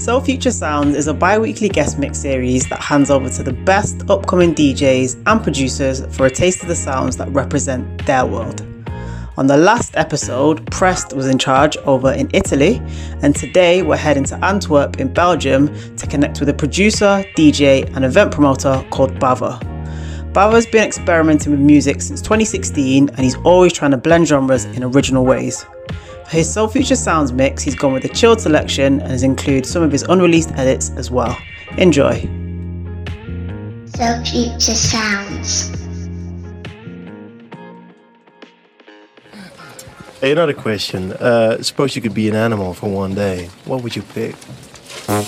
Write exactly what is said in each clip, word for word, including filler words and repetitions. Soul Future Sounds is a bi-weekly guest mix series that hands over to the best upcoming D Js and producers for a taste of the sounds that represent their world. On the last episode, Prest was in charge over in Italy, and today we're heading to Antwerp in Belgium to connect with a producer, D J and event promoter called Bava. Bava's been experimenting with music since twenty sixteen and he's always trying to blend genres in original ways. For his Soul Future Sounds mix, he's gone with a chilled selection and has included some of his unreleased edits as well. Enjoy. Soul Future Sounds. Hey, another question. Uh, suppose you could be an animal for one day. What would you pick? An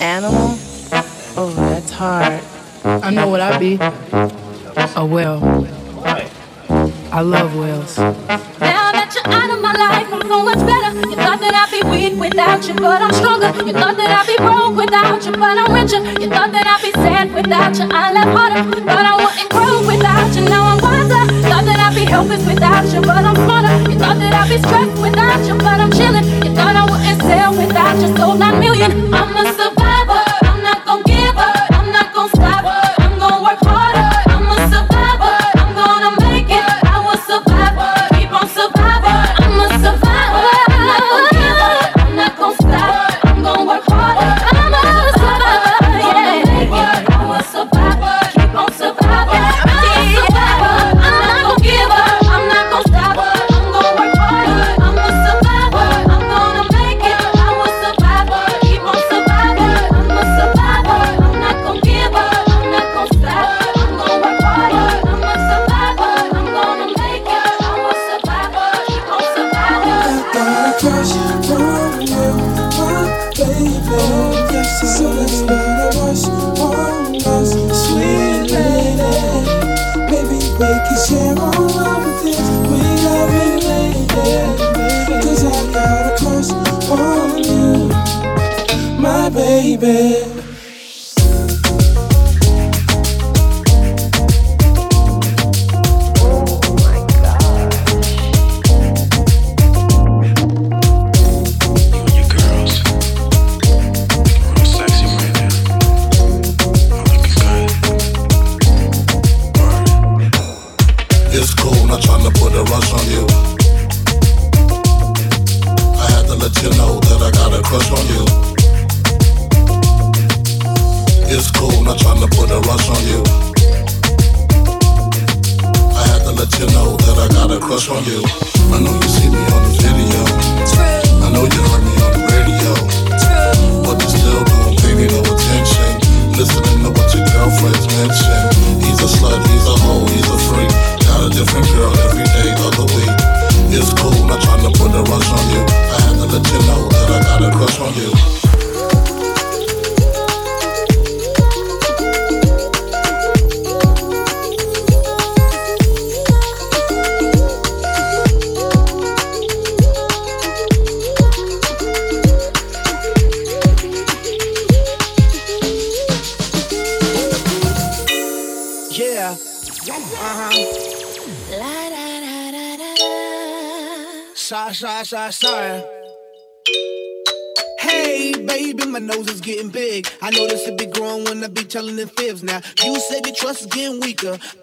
animal? Oh, that's hard. I know what I'd be. A whale. Why? I love whales. Now that you're out of my life, I'm so much better. You thought that I'd be weak without you, but I'm stronger. You thought that I'd be broke without you, but I'm richer. You thought that I'd be sad without you, I laugh harder. But I wouldn't grow without you, now I'm wiser. Thought that I'd be helpless without you, but I'm smarter. You thought that I'd be stressed without you, but I'm chilling. You thought I wouldn't sell without you, sold nine million. I'm a survivor, I'm not gon' give up. I'm not gon' stop. I'm gon' work harder. I'm a survivor. I'm gonna make it. I will survive. Keep on surviving. I'm a survivor. I'm not gon' give up. I'm not gon' stop. I'm gon' work harder. I'm a survivor. I'm gonna make it. I will survive. Keep on surviving. I'm a survivor. I'm not gon' give up. I'm not gon' stop. I'm gon' work harder. I'm a survivor. I'm gonna make it. I will survive. Keep on surviving. I'm a survivor. Share all of the things we got related, 'cause I got a crush on you, my baby.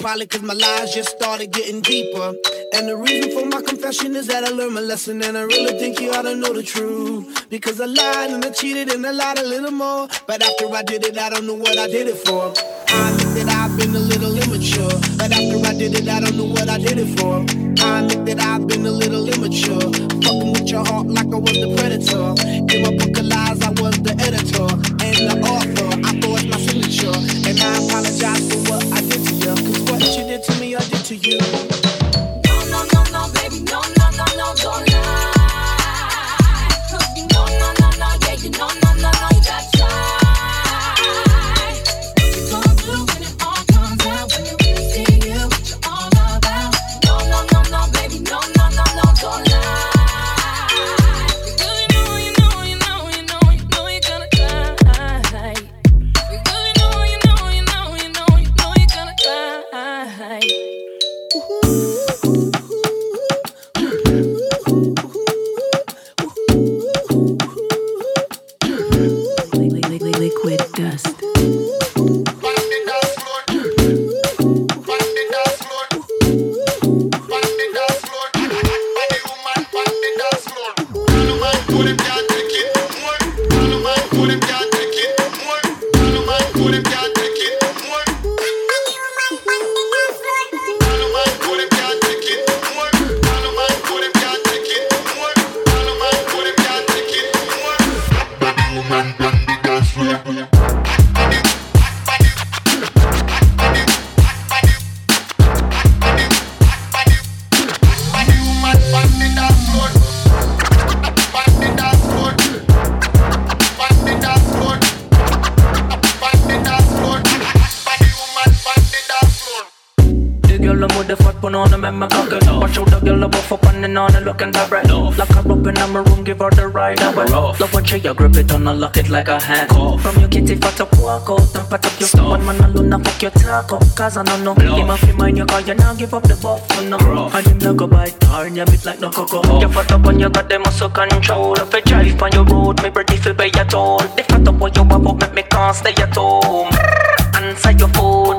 Probably 'cause my lies just started getting deeper. And the reason for my confession is that I learned my lesson, and I really think you ought to know the truth. Because I lied and I cheated and I lied a little more, but after I did it, I don't know what I did it for. I admit that I've been a little immature, but after I did it, I don't know what I did it for. I admit that I've been a little immature, fucking with your heart like I was the predator. In my book of lies, I was the editor and the author. I forged my signature, and I apologize for what I did to you. 'Cause what you did to me, I did to you. No, no, no, no, baby, no, no, no, no, don't lie. 'Cause you know, no, no, no, yeah, you know, no, no, no, you got tried. Don't lie, 'cause you know, you know, you know, you know you're gonna die. on and make me cocky. Watch out the girl buff up and then on and looking direct. Lock her up in my room, give her the right away. Love watch you grip it and unlock it like a handcuff. From your kitty fat up, walk out and pat up your stuff. One man alone and fuck your talk up, cause I don't know. Him off your mind, you call you now, give up the buff for no. And him no go by turn, you bit like no cocoa. You fat up and you got the muscle control. If you drive on your road, me pretty feel by your toll. They fat up on your wap up, make me can't stay at home. Answer your phone.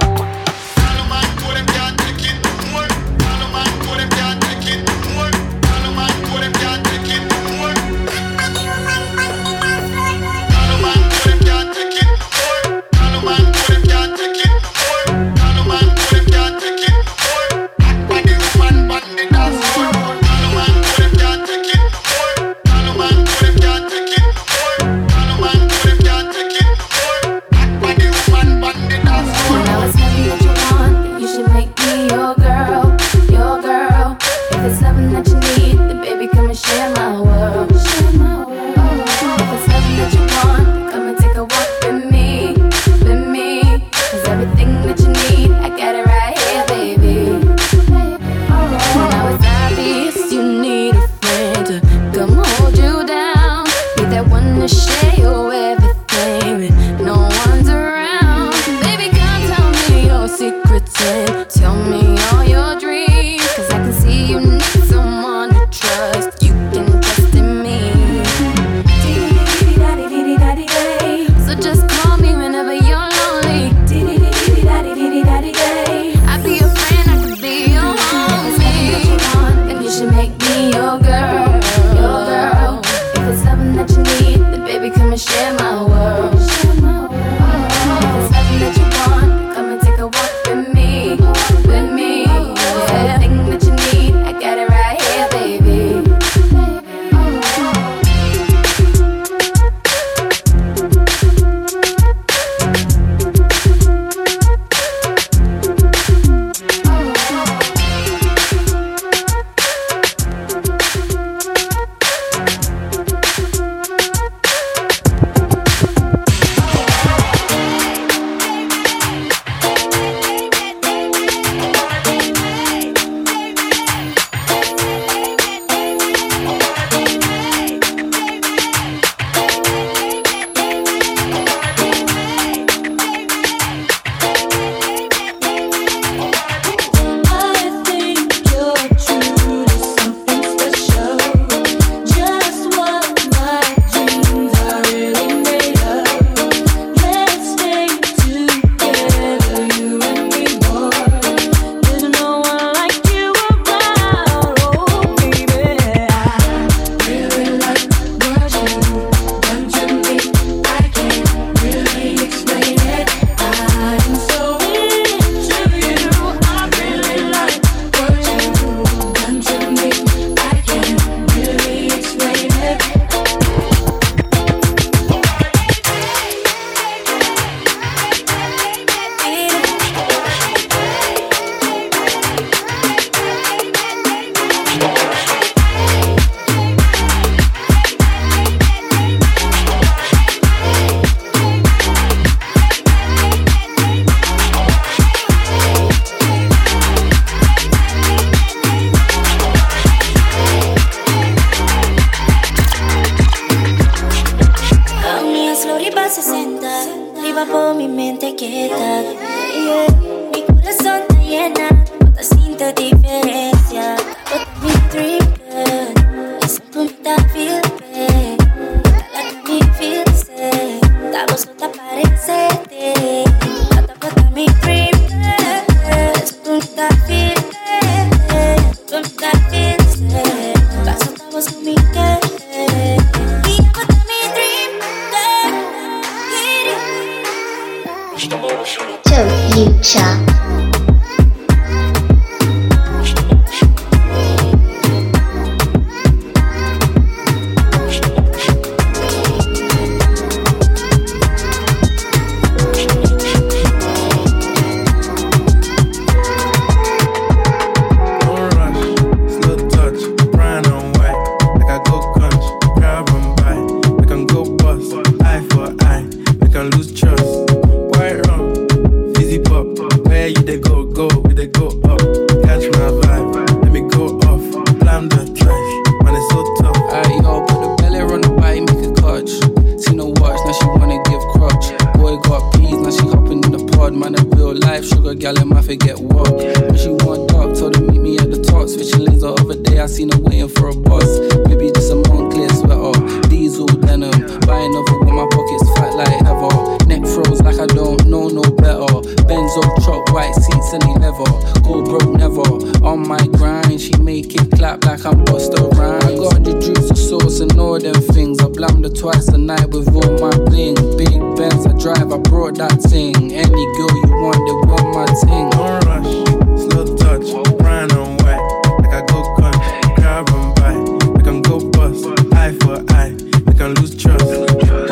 forget what. When she warmed up, told her meet me at the top. Switching lanes the other day, I seen her waiting for a bus. Maybe just a Montclair sweater, diesel denim. Buy another one, my pockets fat like ever. Neck froze like I don't know no better. Benzo truck, white seats and they never go broke never. On my grind, she make it clap like I'm Busta Rhymes. I got the juice, the sauce and all them things. I blammed her twice a night with all my bling. Big Benz I drive, I brought that thing. Any girl you want, they want my ting. Don't rush, slow touch, brown and white. Like I go cut, grab and bite. Like I'm go bust, eye for eye. Like I lose trust,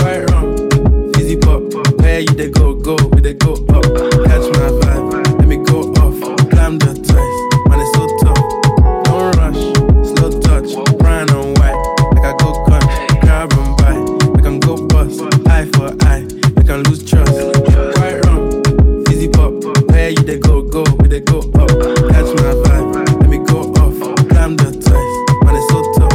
quite wrong, fizzy pop. Where you they go, go, where they go up. Catch my vibe, let me go off. Blam the twice, man it's so tough. Don't rush, slow touch, brown and white. Like I go cut, grab and bite. Like I'm go bust, eye for eye. Like I lose trust. Time to taste, man, it's so tough.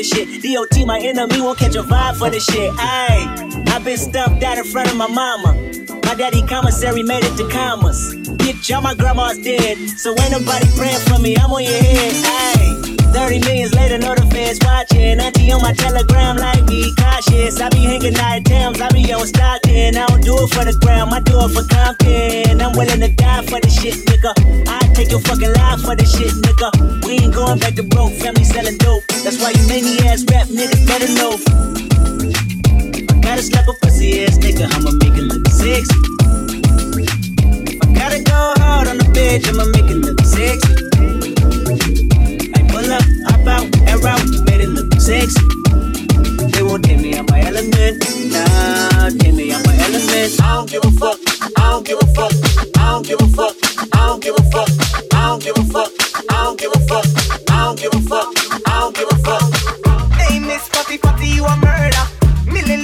Shit. D O T, my enemy, won't catch a vibe for this shit. Ayy, I been stuffed out in front of my mama. My daddy commissary made it to commas. Bitch, y'all, my grandma's dead, so ain't nobody praying for me, I'm on your head. Ayy, thirty millions later, no the fans watching. Auntie on my telegram like, be cautious. I be hanging out at Tams, I be on Stockton. I don't do it for the gram, I do it for Compton. I'm willing to die for this shit, nigga. I take your fucking life for this shit, nigga. We ain't going back to broke, family selling dope. That's why you maniacs rap niggas better know. I gotta slap a pussy ass nigga, I'ma make it look sexy. I gotta go hard on the bitch, I'ma make it look sexy. I pull up, hop out, air out, made it look sexy. They won't take me out my element, nah, take me out my element. I don't give a fuck, I don't give a fuck, I don't give a fuck, I don't give a fuck, I don't give a fuck, I don't give a fuck, I don't give a fuck.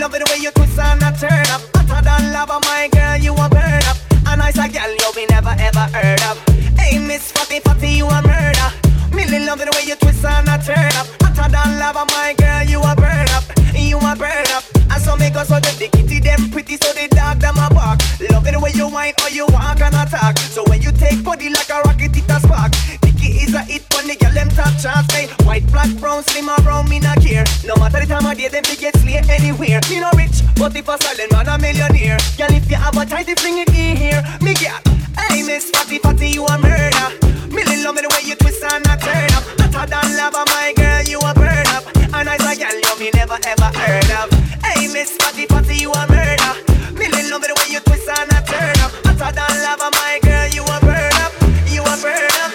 Love it the way you twist and I turn up. Hotter than lava, my girl, you a burn up. A nicer girl you be never ever heard of. Hey, Miss Fatty Fatty, you a murder. Millie love it the way you twist and I turn up. Hotter than lava, my girl, you a burn up. You a burn up. And so make us so that the kitty them pretty, so they dog them a bark. Love it the way you whine or you walk and attack. So when you take body like a rocket, it a spark. Is a hit when the girl them top chance, eh? White, black, brown, slim or brown, me not care. No matter the time of day, them they get slay anywhere. Me no rich, but if a silent man a millionaire. Girl, if you have a tight, fling it in here. Me girl, hey Miss Fatty Fatty, you a murder. Me love me the way you twist and a turn up. Hotter than lava, my girl, you a burn up. And I say girl, you me never ever heard of. Hey Miss Fatty Fatty, you a murder. Me love me the way you twist and a turn up. Hotter than lava, my girl, you a burn up. You a burn up.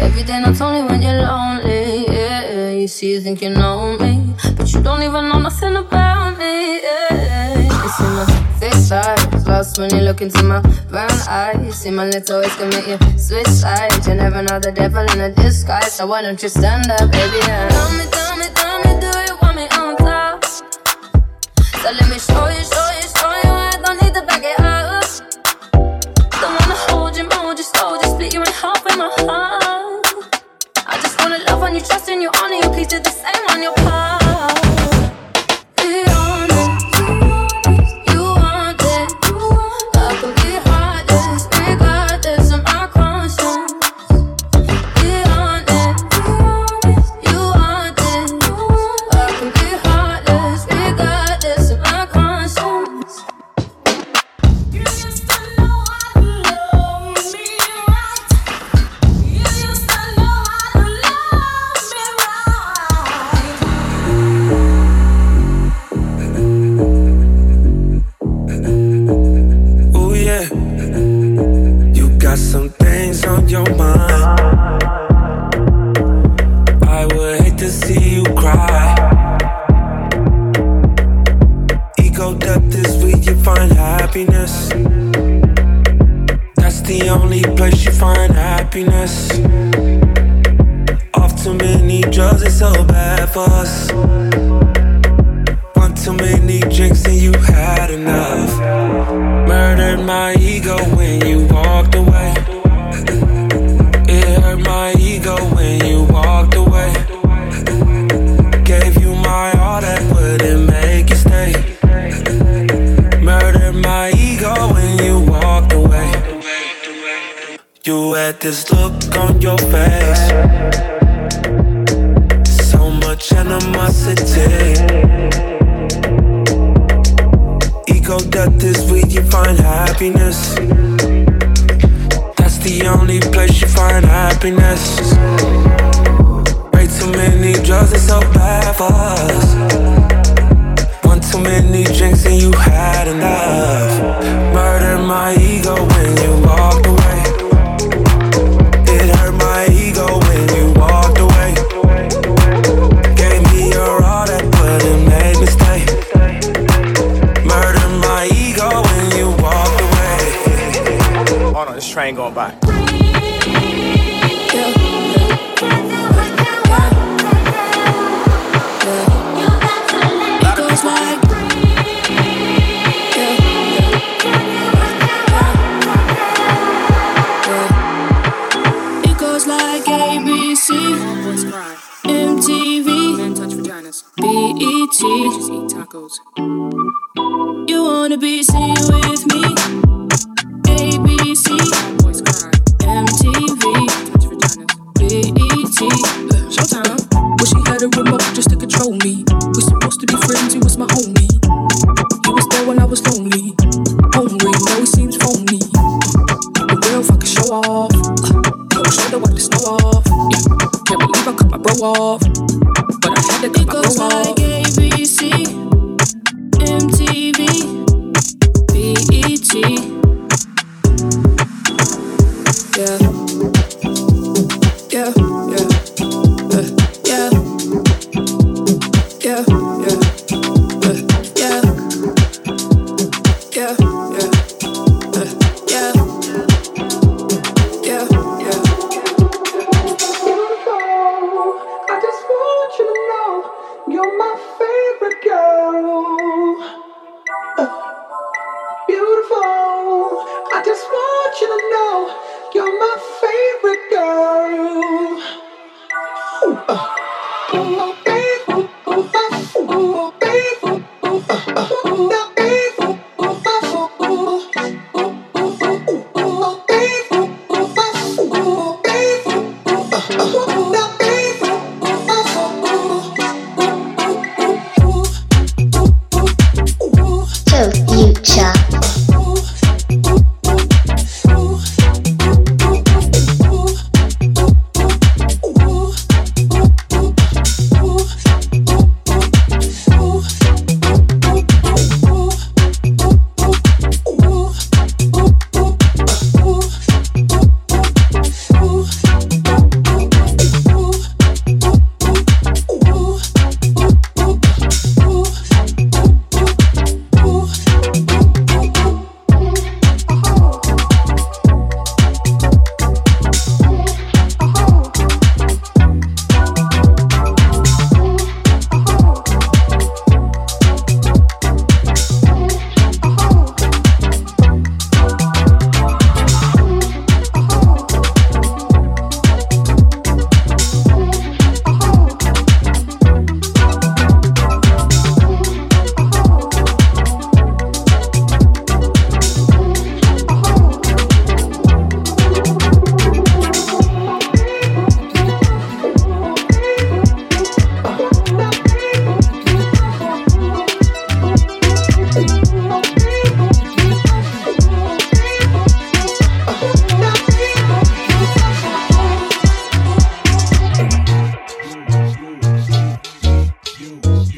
Everything that's only when you're lonely, yeah. You see, you think you know me, but you don't even know nothing about me, yeah. You see my thick thighs, lost when you look into my brown eyes. You see my lips always commit you switch sides. You never know the devil in a disguise, so why don't you stand up, baby? Yeah. Tell me, tell me, tell me, do you want me on top? So let me show you, show you, show you, I don't need to back it up. Don't wanna hold you, mold you, slow, just split you in half with my heart. I just wanna love on you, trust in you, honor you, please do the same. Future.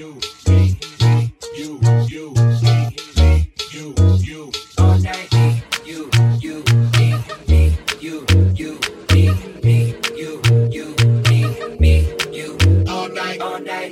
you, me, me, you, you, me, me, you, you. All night, me, you, you, me, me, you, you, me, me, you, you, me, me, you. All night, all night.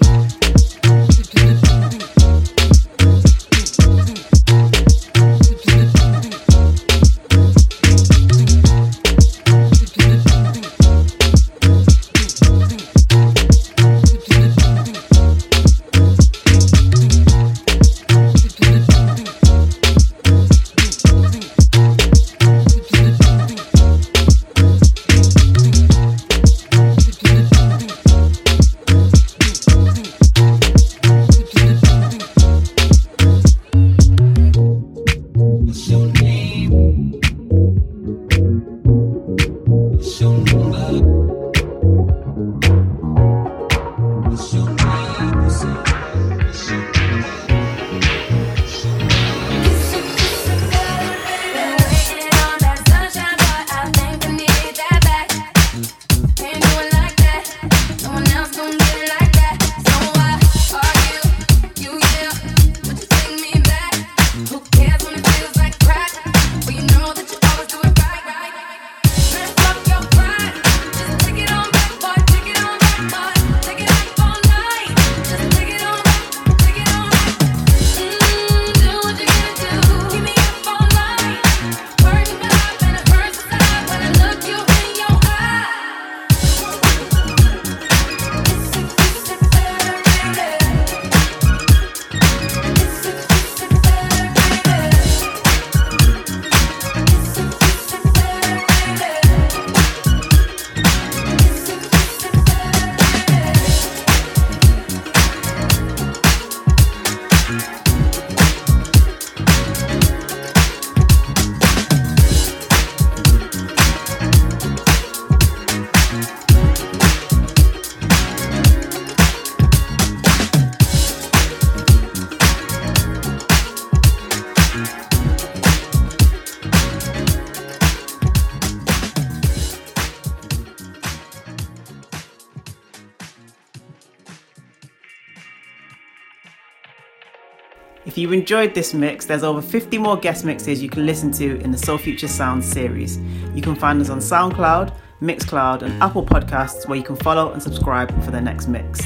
If you enjoyed this mix, there's over fifty more guest mixes you can listen to in the Soul Future Sounds series. You can find us on SoundCloud, Mixcloud and Apple Podcasts, where you can follow and subscribe for the next mix.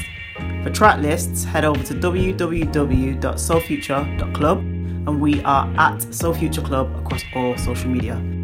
For track lists, head over to w w w dot soul future dot club and we are at Soul Future Club across all social media.